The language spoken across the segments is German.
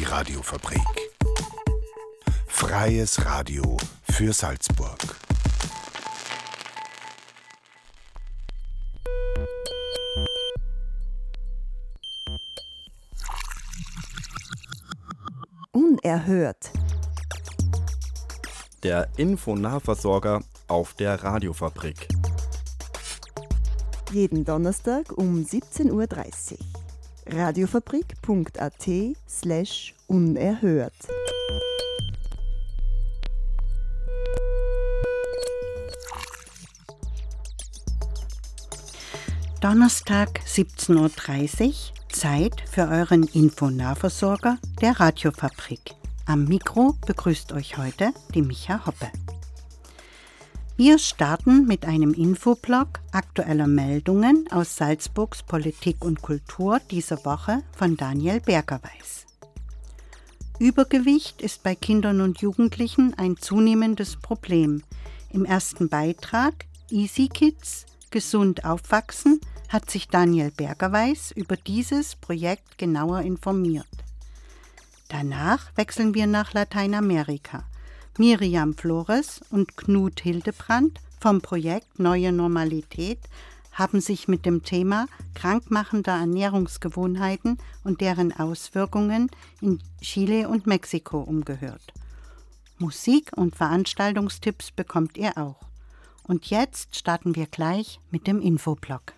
Die Radiofabrik. Freies Radio für Salzburg. Unerhört. Der Info-Nahversorger auf der Radiofabrik. Jeden Donnerstag um 17.30 Uhr. radiofabrik.at/unerhört. Donnerstag 17.30 Uhr, Zeit für euren Info-Nahversorger der Radiofabrik. Am Mikro begrüßt euch heute die Micha Hoppe. Wir starten mit einem Infoblock aktueller Meldungen aus Salzburgs Politik und Kultur dieser Woche von Daniel Bergerweis. Übergewicht ist bei Kindern und Jugendlichen ein zunehmendes Problem. Im ersten Beitrag Easy Kids – Gesund aufwachsen hat sich Daniel Bergerweis über dieses Projekt genauer informiert. Danach wechseln wir nach Lateinamerika. Miriam Flores und Knut Hildebrandt vom Projekt Neue Normalität haben sich mit dem Thema krankmachender Ernährungsgewohnheiten und deren Auswirkungen in Chile und Mexiko umgehört. Musik- und Veranstaltungstipps bekommt ihr auch. Und jetzt starten wir gleich mit dem Infoblock.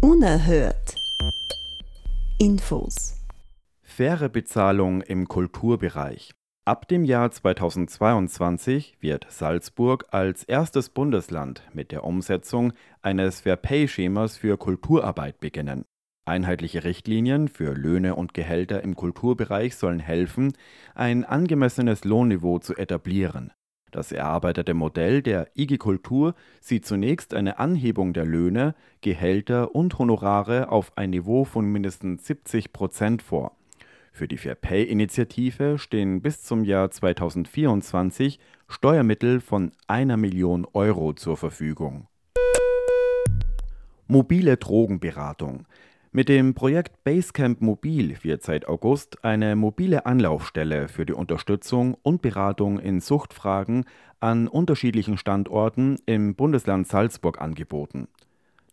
Unerhört. Infos. Faire Bezahlung im Kulturbereich. Ab dem Jahr 2022 wird Salzburg als erstes Bundesland mit der Umsetzung eines Fair-Pay-Schemas für Kulturarbeit beginnen. Einheitliche Richtlinien für Löhne und Gehälter im Kulturbereich sollen helfen, ein angemessenes Lohnniveau zu etablieren. Das erarbeitete Modell der IG Kultur sieht zunächst eine Anhebung der Löhne, Gehälter und Honorare auf ein Niveau von mindestens 70% vor. Für die Fair-Pay-Initiative stehen bis zum Jahr 2024 Steuermittel von 1 Million Euro zur Verfügung. Mobile Drogenberatung. Mit dem Projekt Basecamp Mobil wird seit August eine mobile Anlaufstelle für die Unterstützung und Beratung in Suchtfragen an unterschiedlichen Standorten im Bundesland Salzburg angeboten.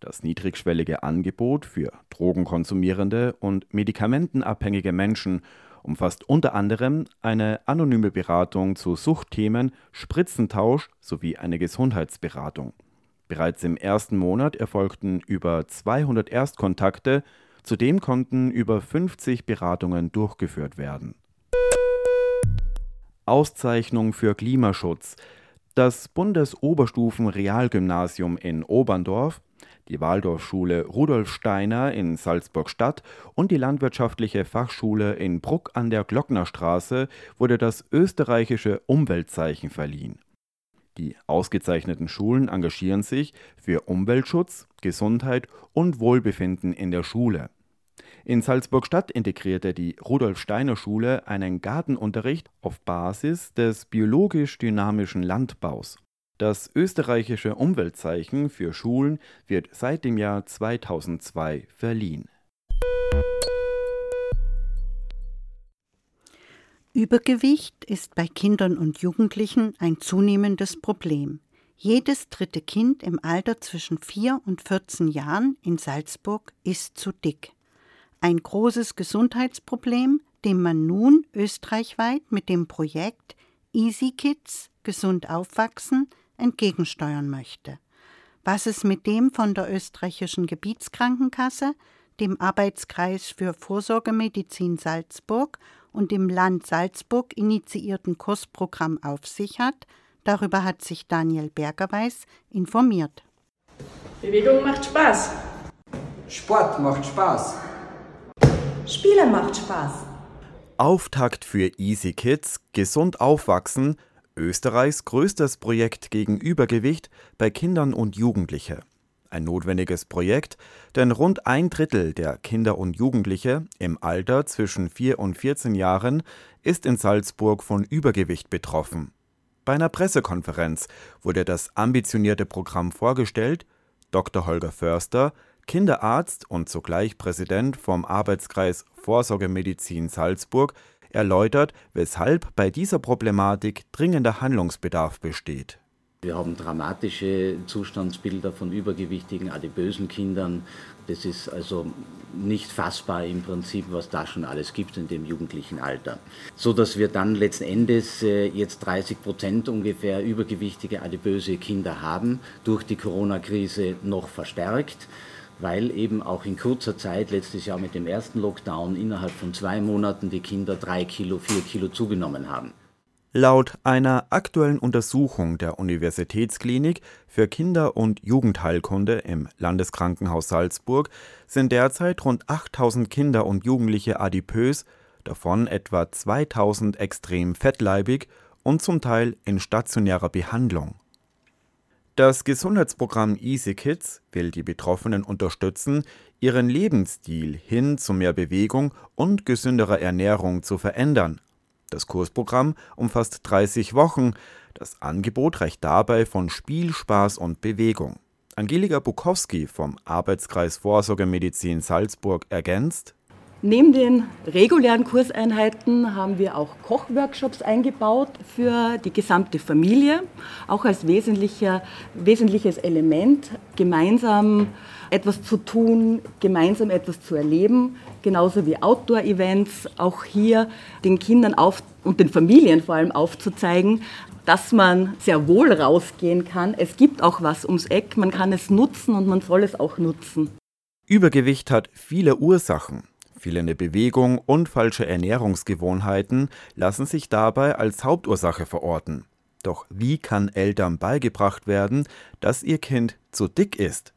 Das niedrigschwellige Angebot für drogenkonsumierende und medikamentenabhängige Menschen umfasst unter anderem eine anonyme Beratung zu Suchtthemen, Spritzentausch sowie eine Gesundheitsberatung. Bereits im ersten Monat erfolgten über 200 Erstkontakte, zudem konnten über 50 Beratungen durchgeführt werden. Auszeichnung für Klimaschutz. Das Bundesoberstufen-Realgymnasium in Oberndorf, die Waldorfschule Rudolf Steiner in Salzburg-Stadt und die Landwirtschaftliche Fachschule in Bruck an der Glocknerstraße wurde das österreichische Umweltzeichen verliehen. Die ausgezeichneten Schulen engagieren sich für Umweltschutz, Gesundheit und Wohlbefinden in der Schule. In Salzburg-Stadt integrierte die Rudolf-Steiner-Schule einen Gartenunterricht auf Basis des biologisch-dynamischen Landbaus. Das österreichische Umweltzeichen für Schulen wird seit dem Jahr 2002 verliehen. Übergewicht ist bei Kindern und Jugendlichen ein zunehmendes Problem. Jedes dritte Kind im Alter zwischen 4 und 14 Jahren in Salzburg ist zu dick. Ein großes Gesundheitsproblem, dem man nun österreichweit mit dem Projekt Easy Kids – Gesund aufwachsen entgegensteuern möchte. Was es mit dem von der österreichischen Gebietskrankenkasse, dem Arbeitskreis für Vorsorgemedizin Salzburg und dem Land Salzburg initiierten Kursprogramm auf sich hat, darüber hat sich Daniel Bergerweis informiert. Bewegung macht Spaß. Sport macht Spaß. Spielen macht Spaß. Auftakt für Easy Kids – Gesund aufwachsen, Österreichs größtes Projekt gegen Übergewicht bei Kindern und Jugendlichen. Ein notwendiges Projekt, denn rund 1/3 der Kinder und Jugendliche im Alter zwischen 4 und 14 Jahren ist in Salzburg von Übergewicht betroffen. Bei einer Pressekonferenz wurde das ambitionierte Programm vorgestellt. Dr. Holger Förster, Kinderarzt und zugleich Präsident vom Arbeitskreis Vorsorgemedizin Salzburg, erläutert, weshalb bei dieser Problematik dringender Handlungsbedarf besteht. Wir haben dramatische Zustandsbilder von übergewichtigen, adipösen Kindern. Das ist also nicht fassbar im Prinzip, was da schon alles gibt in dem jugendlichen Alter. So dass wir dann letzten Endes jetzt 30% ungefähr übergewichtige, adipöse Kinder haben, durch die Corona-Krise noch verstärkt. Weil eben auch in kurzer Zeit, letztes Jahr mit dem ersten Lockdown, innerhalb von 2 Monaten die Kinder 3 Kilo, 4 Kilo zugenommen haben. Laut einer aktuellen Untersuchung der Universitätsklinik für Kinder- und Jugendheilkunde im Landeskrankenhaus Salzburg sind derzeit rund 8.000 Kinder und Jugendliche adipös, davon etwa 2.000 extrem fettleibig und zum Teil in stationärer Behandlung. Das Gesundheitsprogramm Easy Kids will die Betroffenen unterstützen, ihren Lebensstil hin zu mehr Bewegung und gesünderer Ernährung zu verändern. Das Kursprogramm umfasst 30 Wochen. Das Angebot reicht dabei von Spiel, Spaß und Bewegung. Angelika Bukowski vom Arbeitskreis Vorsorgemedizin Salzburg ergänzt: Neben den regulären Kurseinheiten haben wir auch Kochworkshops eingebaut für die gesamte Familie, auch als wesentliches Element, gemeinsam etwas zu tun, gemeinsam etwas zu erleben, genauso wie Outdoor-Events, auch hier den Kindern und den Familien vor allem aufzuzeigen, dass man sehr wohl rausgehen kann. Es gibt auch was ums Eck, man kann es nutzen und man soll es auch nutzen. Übergewicht hat viele Ursachen. Fehlende Bewegung und falsche Ernährungsgewohnheiten lassen sich dabei als Hauptursache verorten. Doch wie kann Eltern beigebracht werden, dass ihr Kind zu dick ist?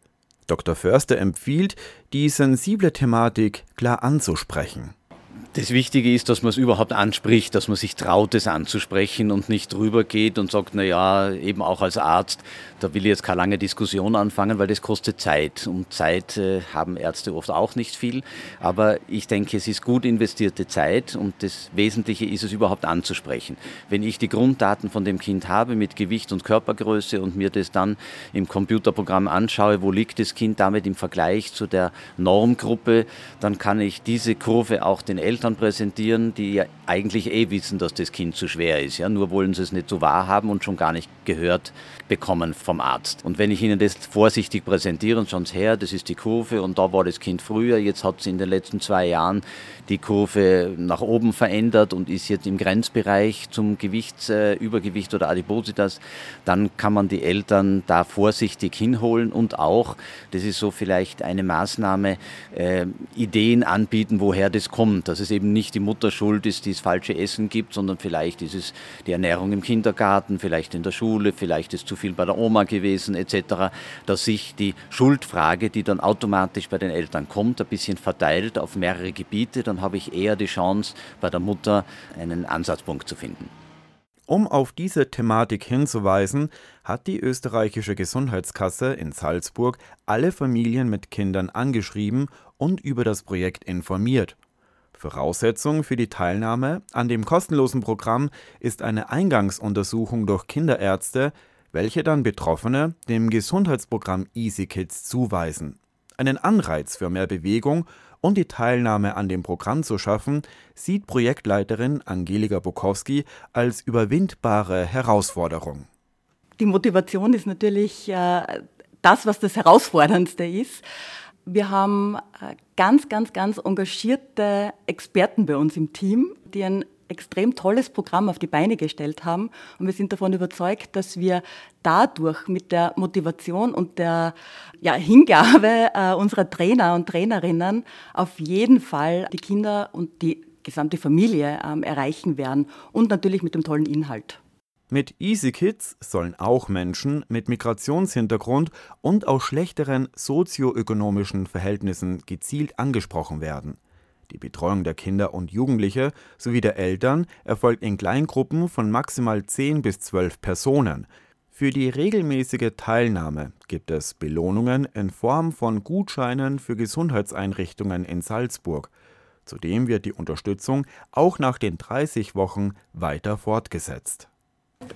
Dr. Förster empfiehlt, die sensible Thematik klar anzusprechen. Das Wichtige ist, dass man es überhaupt anspricht, dass man sich traut, es anzusprechen und nicht drüber geht und sagt, naja, eben auch als Arzt, da will ich jetzt keine lange Diskussion anfangen, weil das kostet Zeit. Und Zeit haben Ärzte oft auch nicht viel. Aber ich denke, es ist gut investierte Zeit und das Wesentliche ist es überhaupt anzusprechen. Wenn ich die Grunddaten von dem Kind habe mit Gewicht und Körpergröße und mir das dann im Computerprogramm anschaue, wo liegt das Kind damit im Vergleich zu der Normgruppe, dann kann ich diese Kurve auch den Eltern präsentieren, die ja eigentlich wissen, dass das Kind zu schwer ist. Ja? Nur wollen sie es nicht so wahrhaben und schon gar nicht gehört bekommen vom Arzt. Und wenn ich ihnen das vorsichtig präsentiere und schauen sie her, das ist die Kurve und da war das Kind früher, jetzt hat sie in den letzten 2 Jahren die Kurve nach oben verändert und ist jetzt im Grenzbereich zum Übergewicht oder Adipositas, dann kann man die Eltern da vorsichtig hinholen und auch, das ist so vielleicht eine Maßnahme, Ideen anbieten, woher das kommt, dass es eben nicht die Mutter schuld ist, die das falsche Essen gibt, sondern vielleicht ist es die Ernährung im Kindergarten, vielleicht in der Schule, vielleicht ist zu viel bei der Oma gewesen etc., dass sich die Schuldfrage, die dann automatisch bei den Eltern kommt, ein bisschen verteilt auf mehrere Gebiete, dann habe ich eher die Chance, bei der Mutter einen Ansatzpunkt zu finden. Um auf diese Thematik hinzuweisen, hat die österreichische Gesundheitskasse in Salzburg alle Familien mit Kindern angeschrieben und über das Projekt informiert. Voraussetzung für die Teilnahme an dem kostenlosen Programm ist eine Eingangsuntersuchung durch Kinderärzte, welche dann Betroffene dem Gesundheitsprogramm Easy Kids zuweisen. Einen Anreiz für mehr Bewegung und die Teilnahme an dem Programm zu schaffen, sieht Projektleiterin Angelika Bukowski als überwindbare Herausforderung. Die Motivation ist natürlich das, was das Herausforderndste ist. Wir haben ganz, ganz, ganz engagierte Experten bei uns im Team, die ein extrem tolles Programm auf die Beine gestellt haben. Und wir sind davon überzeugt, dass wir dadurch mit der Motivation und der Hingabe unserer Trainer und Trainerinnen auf jeden Fall die Kinder und die gesamte Familie erreichen werden. Und natürlich mit dem tollen Inhalt. Mit Easy Kids sollen auch Menschen mit Migrationshintergrund und aus schlechteren sozioökonomischen Verhältnissen gezielt angesprochen werden. Die Betreuung der Kinder und Jugendliche sowie der Eltern erfolgt in Kleingruppen von maximal 10 bis 12 Personen. Für die regelmäßige Teilnahme gibt es Belohnungen in Form von Gutscheinen für Gesundheitseinrichtungen in Salzburg. Zudem wird die Unterstützung auch nach den 30 Wochen weiter fortgesetzt.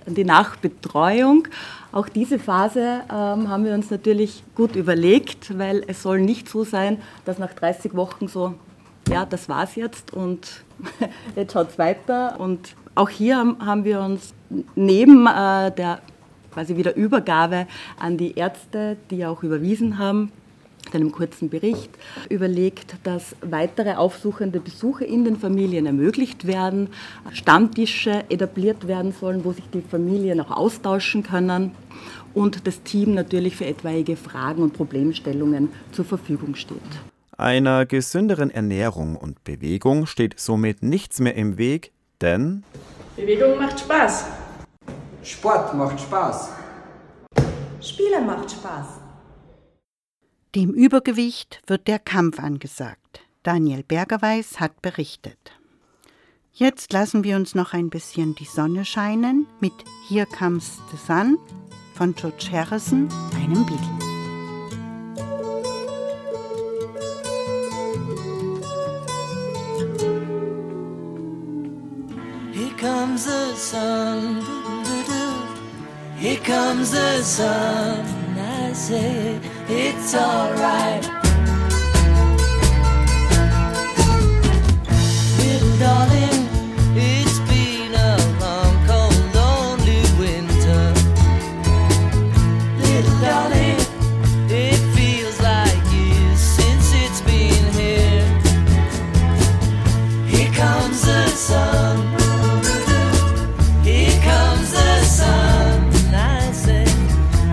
Die Nachbetreuung, auch diese Phase haben wir uns natürlich gut überlegt, weil es soll nicht so sein, dass nach 30 Wochen so, ja, das war's jetzt und jetzt schaut's weiter. Und auch hier haben wir uns neben der quasi wieder Übergabe an die Ärzte, die auch überwiesen haben, in einem kurzen Bericht überlegt, dass weitere aufsuchende Besuche in den Familien ermöglicht werden, Stammtische etabliert werden sollen, wo sich die Familien auch austauschen können und das Team natürlich für etwaige Fragen und Problemstellungen zur Verfügung steht. Einer gesünderen Ernährung und Bewegung steht somit nichts mehr im Weg, denn Bewegung macht Spaß. Sport macht Spaß. Spiele macht Spaß. Dem Übergewicht wird der Kampf angesagt. Daniel Bergerweis hat berichtet. Jetzt lassen wir uns noch ein bisschen die Sonne scheinen mit Here Comes the Sun von George Harrison, einem Beatle. Here comes the sun, here comes the sun, I say it's alright. Little darling, it's been a long, cold, lonely winter. Little darling, it feels like years since it's been here. Here comes the sun, here comes the sun, I say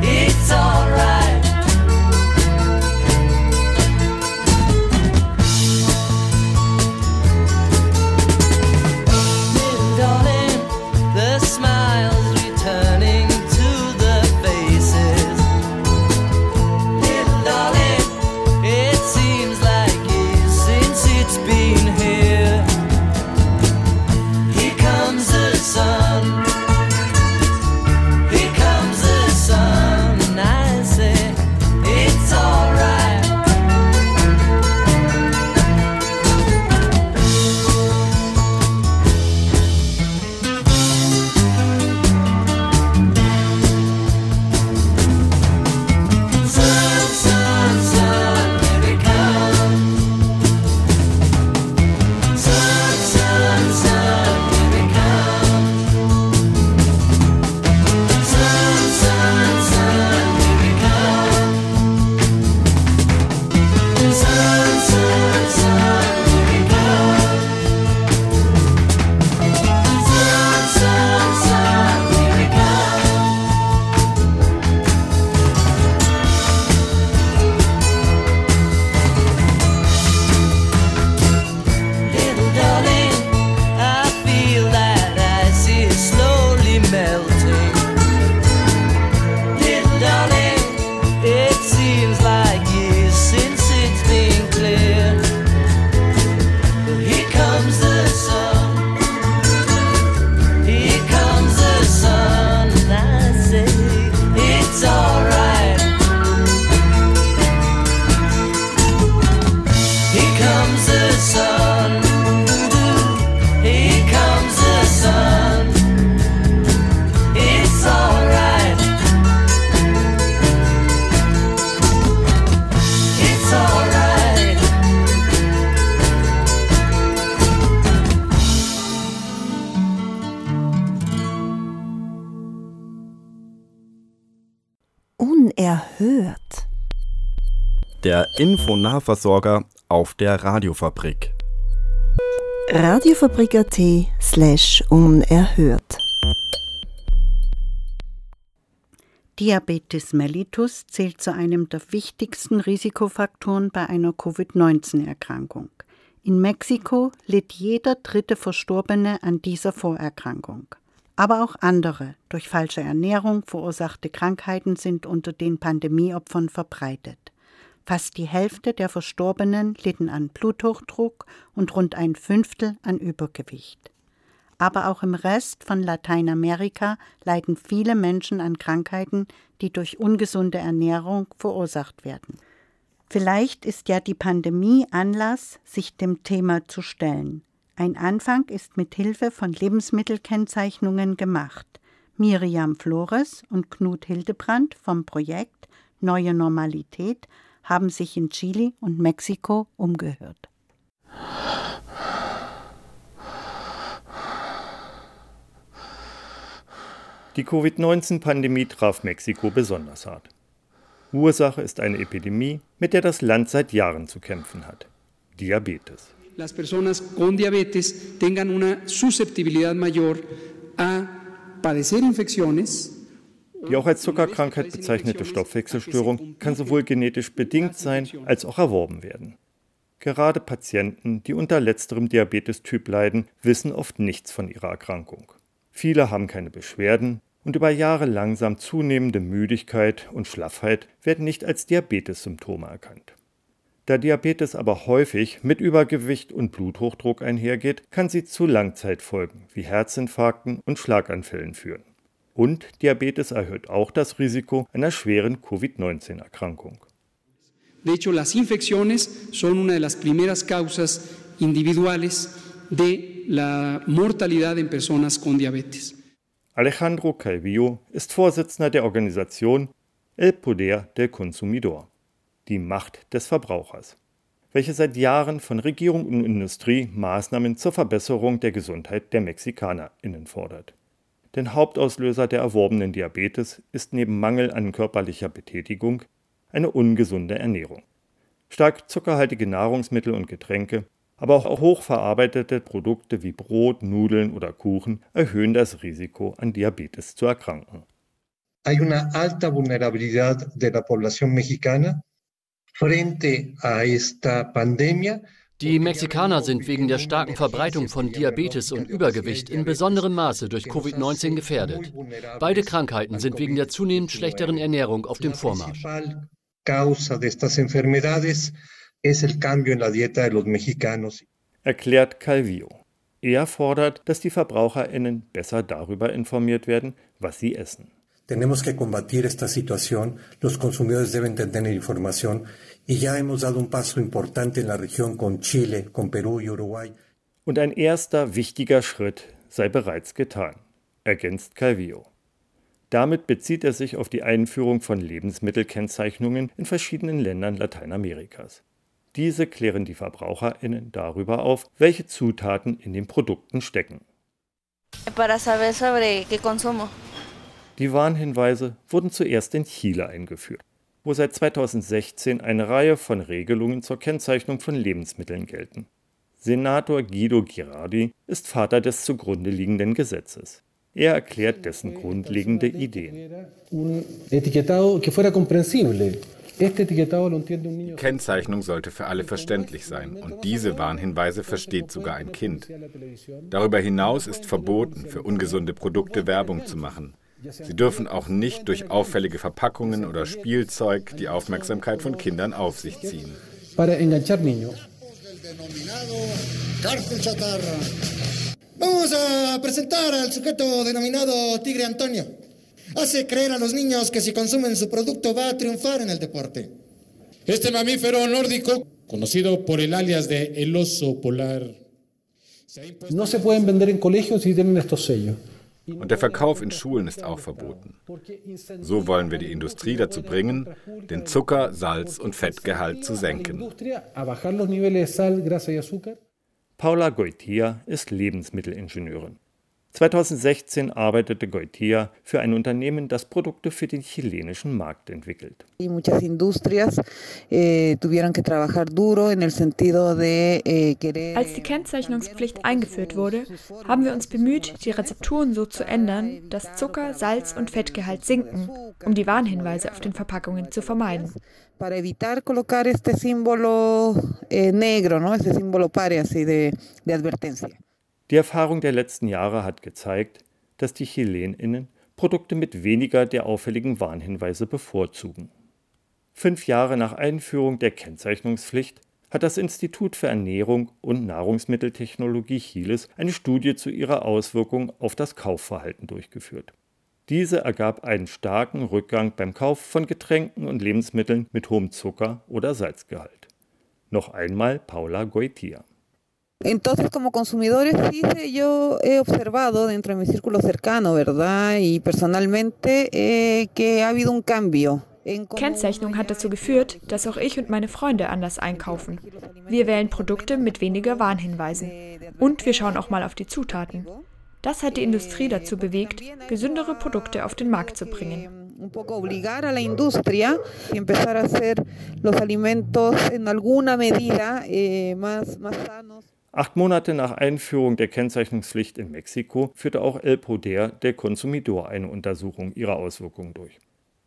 it's alright. Unerhört. Der Infonahversorger auf der Radiofabrik. Radiofabrik.at/unerhört. Diabetes mellitus zählt zu einem der wichtigsten Risikofaktoren bei einer Covid-19-Erkrankung. In Mexiko litt jeder dritte Verstorbene an dieser Vorerkrankung. Aber auch andere durch falsche Ernährung verursachte Krankheiten sind unter den Pandemieopfern verbreitet. Fast die Hälfte der Verstorbenen litten an Bluthochdruck und rund ein Fünftel an Übergewicht. Aber auch im Rest von Lateinamerika leiden viele Menschen an Krankheiten, die durch ungesunde Ernährung verursacht werden. Vielleicht ist ja die Pandemie Anlass, sich dem Thema zu stellen. Ein Anfang ist mit Hilfe von Lebensmittelkennzeichnungen gemacht. Miriam Flores und Knut Hildebrandt vom Projekt Neue Normalität haben sich in Chile und Mexiko umgehört. Die Covid-19-Pandemie traf Mexiko besonders hart. Ursache ist eine Epidemie, mit der das Land seit Jahren zu kämpfen hat: Diabetes. Las personas con diabetes tengan una susceptibilidad mayor a padecer infecciones. Die auch als Zuckerkrankheit bezeichnete Stoffwechselstörung kann sowohl genetisch bedingt sein, als auch erworben werden. Gerade Patienten, die unter letzterem Diabetes-Typ leiden, wissen oft nichts von ihrer Erkrankung. Viele haben keine Beschwerden und über Jahre langsam zunehmende Müdigkeit und Schlaffheit werden nicht als Diabetes-Symptome erkannt. Da Diabetes aber häufig mit Übergewicht und Bluthochdruck einhergeht, kann sie zu Langzeitfolgen wie Herzinfarkten und Schlaganfällen führen. Und Diabetes erhöht auch das Risiko einer schweren Covid-19-Erkrankung. De hecho, las infecciones son una de las primeras causas individuales de la mortalidad en personas con diabetes. Alejandro Calvillo ist Vorsitzender der Organisation El Poder del Consumidor, die Macht des Verbrauchers, welche seit Jahren von Regierung und Industrie Maßnahmen zur Verbesserung der Gesundheit der MexikanerInnen fordert. Denn Hauptauslöser der erworbenen Diabetes ist neben Mangel an körperlicher Betätigung eine ungesunde Ernährung. Stark zuckerhaltige Nahrungsmittel und Getränke, aber auch hochverarbeitete Produkte wie Brot, Nudeln oder Kuchen erhöhen das Risiko, an Diabetes zu erkranken. Hay una alta vulnerabilidad de la población mexicana frente a esta pandemia. Die Mexikaner sind wegen der starken Verbreitung von Diabetes und Übergewicht in besonderem Maße durch Covid-19 gefährdet. Beide Krankheiten sind wegen der zunehmend schlechteren Ernährung auf dem Vormarsch. Erklärt Calvillo. Er fordert, dass die VerbraucherInnen besser darüber informiert werden, was sie essen. Tenemos que combatir esta situación, los consumidores deben tener información y ya hemos dado un paso importante en la región con Chile, con Perú y Uruguay. Und ein erster wichtiger Schritt sei bereits getan, ergänzt Calvillo. Damit bezieht er sich auf die Einführung von Lebensmittelkennzeichnungen in verschiedenen Ländern Lateinamerikas. Diese klären die VerbraucherInnen darüber auf, welche Zutaten in den Produkten stecken. Para saber sobre qué consumo. Die Warnhinweise wurden zuerst in Chile eingeführt, wo seit 2016 eine Reihe von Regelungen zur Kennzeichnung von Lebensmitteln gelten. Senator Guido Girardi ist Vater des zugrunde liegenden Gesetzes. Er erklärt dessen grundlegende Ideen. Die Kennzeichnung sollte für alle verständlich sein und diese Warnhinweise versteht sogar ein Kind. Darüber hinaus ist verboten, für ungesunde Produkte Werbung zu machen. Sie dürfen auch nicht durch auffällige Verpackungen oder Spielzeug die Aufmerksamkeit von Kindern auf sich ziehen. Und der Verkauf in Schulen ist auch verboten. So wollen wir die Industrie dazu bringen, den Zucker-, Salz- und Fettgehalt zu senken. Paula Goitia ist Lebensmittelingenieurin. 2016 arbeitete Goitia für ein Unternehmen, das Produkte für den chilenischen Markt entwickelt. Als die Kennzeichnungspflicht eingeführt wurde, haben wir uns bemüht, die Rezepturen so zu ändern, dass Zucker, Salz und Fettgehalt sinken, um die Warnhinweise auf den Verpackungen zu vermeiden. Para evitar colocar este símbolo negro, ¿no? Este símbolo pare así de advertencia. Die Erfahrung der letzten Jahre hat gezeigt, dass die ChilenInnen Produkte mit weniger der auffälligen Warnhinweise bevorzugen. 5 Jahre nach Einführung der Kennzeichnungspflicht hat das Institut für Ernährung und Nahrungsmitteltechnologie Chiles eine Studie zu ihrer Auswirkung auf das Kaufverhalten durchgeführt. Diese ergab einen starken Rückgang beim Kauf von Getränken und Lebensmitteln mit hohem Zucker- oder Salzgehalt. Noch einmal Paula Goitia. Entonces, como consumidores, yo he observado dentro de mi círculo cercano, ¿verdad? Y personalmente, que ha habido un cambio. Kennzeichnung hat dazu geführt, dass auch ich und meine Freunde anders einkaufen. Wir wählen Produkte mit weniger Warnhinweisen. Und wir schauen auch mal auf die Zutaten. Das hat die Industrie dazu bewegt, gesündere Produkte auf den Markt zu bringen. Acht Monate nach Einführung der Kennzeichnungspflicht in Mexiko führte auch El Poder del Consumidor eine Untersuchung ihrer Auswirkungen durch.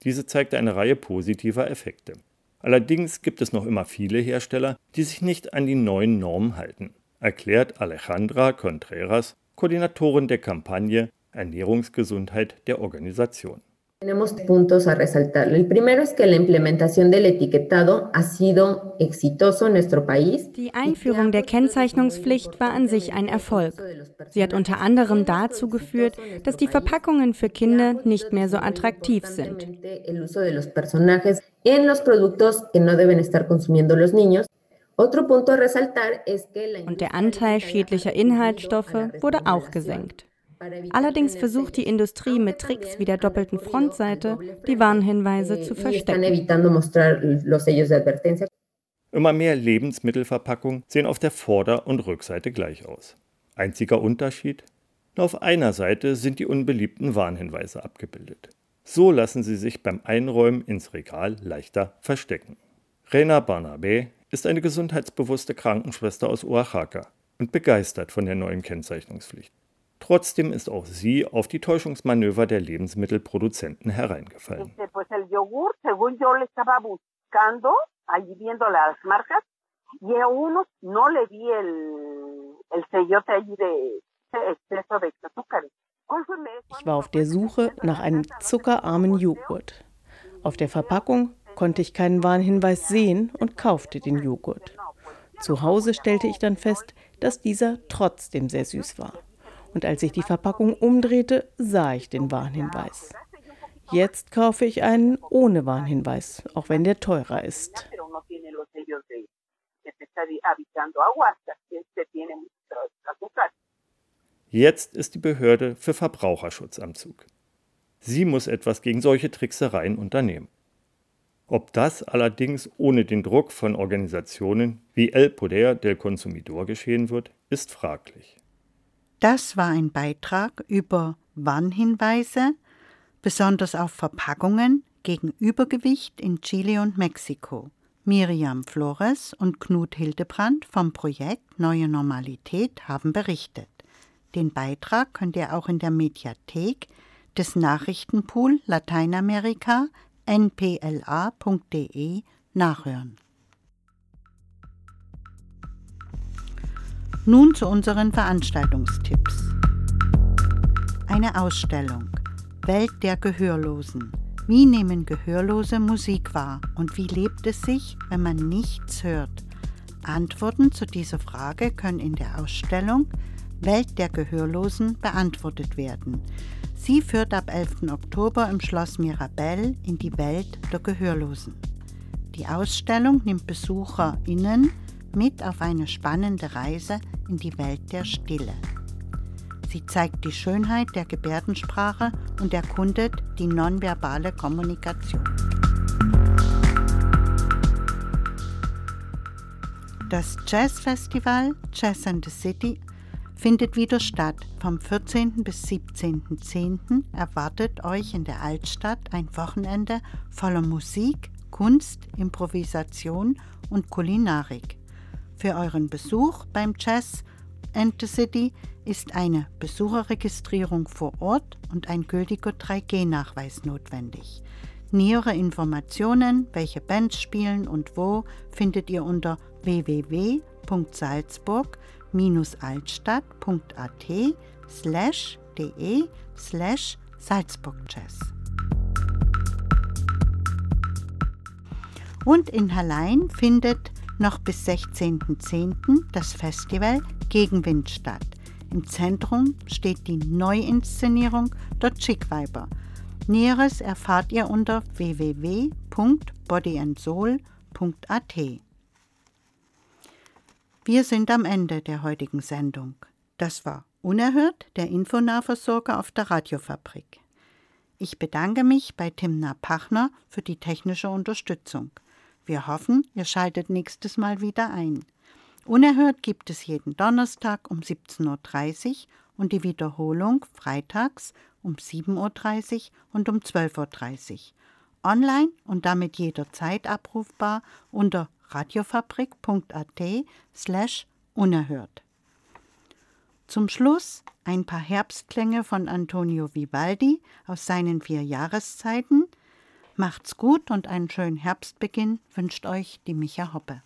Diese zeigte eine Reihe positiver Effekte. Allerdings gibt es noch immer viele Hersteller, die sich nicht an die neuen Normen halten, erklärt Alejandra Contreras, Koordinatorin der Kampagne Ernährungsgesundheit der Organisation. Tenemos puntos a resaltarlo. El primero es que la implementación del etiquetado ha sido exitoso en nuestro país. Die Einführung der Kennzeichnungspflicht war an sich ein Erfolg. Sie hat unter anderem dazu geführt, dass die Verpackungen für Kinder nicht mehr so attraktiv sind. El uso de los personajes en los productos que no deben estar consumiendo los niños. Und der Anteil schädlicher Inhaltsstoffe wurde auch gesenkt. Allerdings versucht die Industrie mit Tricks wie der doppelten Frontseite, die Warnhinweise zu verstecken. Immer mehr Lebensmittelverpackungen sehen auf der Vorder- und Rückseite gleich aus. Einziger Unterschied? Nur auf einer Seite sind die unbeliebten Warnhinweise abgebildet. So lassen sie sich beim Einräumen ins Regal leichter verstecken. Rena Barnabé ist eine gesundheitsbewusste Krankenschwester aus Oaxaca und begeistert von der neuen Kennzeichnungspflicht. Trotzdem ist auch sie auf die Täuschungsmanöver der Lebensmittelproduzenten hereingefallen. Ich war auf der Suche nach einem zuckerarmen Joghurt. Auf der Verpackung konnte ich keinen Warnhinweis sehen und kaufte den Joghurt. Zu Hause stellte ich dann fest, dass dieser trotzdem sehr süß war. Und als ich die Verpackung umdrehte, sah ich den Warnhinweis. Jetzt kaufe ich einen ohne Warnhinweis, auch wenn der teurer ist. Jetzt ist die Behörde für Verbraucherschutz am Zug. Sie muss etwas gegen solche Tricksereien unternehmen. Ob das allerdings ohne den Druck von Organisationen wie El Poder del Consumidor geschehen wird, ist fraglich. Das war ein Beitrag über Warnhinweise, besonders auf Verpackungen gegen Übergewicht in Chile und Mexiko. Miriam Flores und Knut Hildebrandt vom Projekt Neue Normalität haben berichtet. Den Beitrag könnt ihr auch in der Mediathek des Nachrichtenpool Lateinamerika npla.de nachhören. Nun zu unseren Veranstaltungstipps. Eine Ausstellung Welt der Gehörlosen. Wie nehmen Gehörlose Musik wahr und wie lebt es sich, wenn man nichts hört? Antworten zu dieser Frage können in der Ausstellung Welt der Gehörlosen beantwortet werden. Sie führt ab 11. Oktober im Schloss Mirabell in die Welt der Gehörlosen. Die Ausstellung nimmt BesucherInnen mit auf eine spannende Reise in die Welt der Stille. Sie zeigt die Schönheit der Gebärdensprache und erkundet die nonverbale Kommunikation. Das Jazzfestival Jazz and the City findet wieder statt. Vom 14. bis 17.10. erwartet euch in der Altstadt ein Wochenende voller Musik, Kunst, Improvisation und Kulinarik. Für euren Besuch beim Jazz and the City ist eine Besucherregistrierung vor Ort und ein gültiger 3G-Nachweis notwendig. Nähere Informationen, welche Bands spielen und wo, findet ihr unter www.salzburg-altstadt.at/de/salzburgjazz. Und in Hallein findet noch bis 16.10. das Festival Gegenwind statt. Im Zentrum steht die Neuinszenierung der Chick-Weiber. Näheres erfahrt ihr unter www.bodyandsoul.at. Wir sind am Ende der heutigen Sendung. Das war Unerhört, der Infonahversorger auf der Radiofabrik. Ich bedanke mich bei Timna Pachner für die technische Unterstützung. Wir hoffen, ihr schaltet nächstes Mal wieder ein. Unerhört gibt es jeden Donnerstag um 17.30 Uhr und die Wiederholung freitags um 7.30 Uhr und um 12.30 Uhr. Online und damit jederzeit abrufbar unter radiofabrik.at/unerhört. Zum Schluss ein paar Herbstklänge von Antonio Vivaldi aus seinen 4 Jahreszeiten. Macht's gut und einen schönen Herbstbeginn wünscht euch die Micha Hoppe.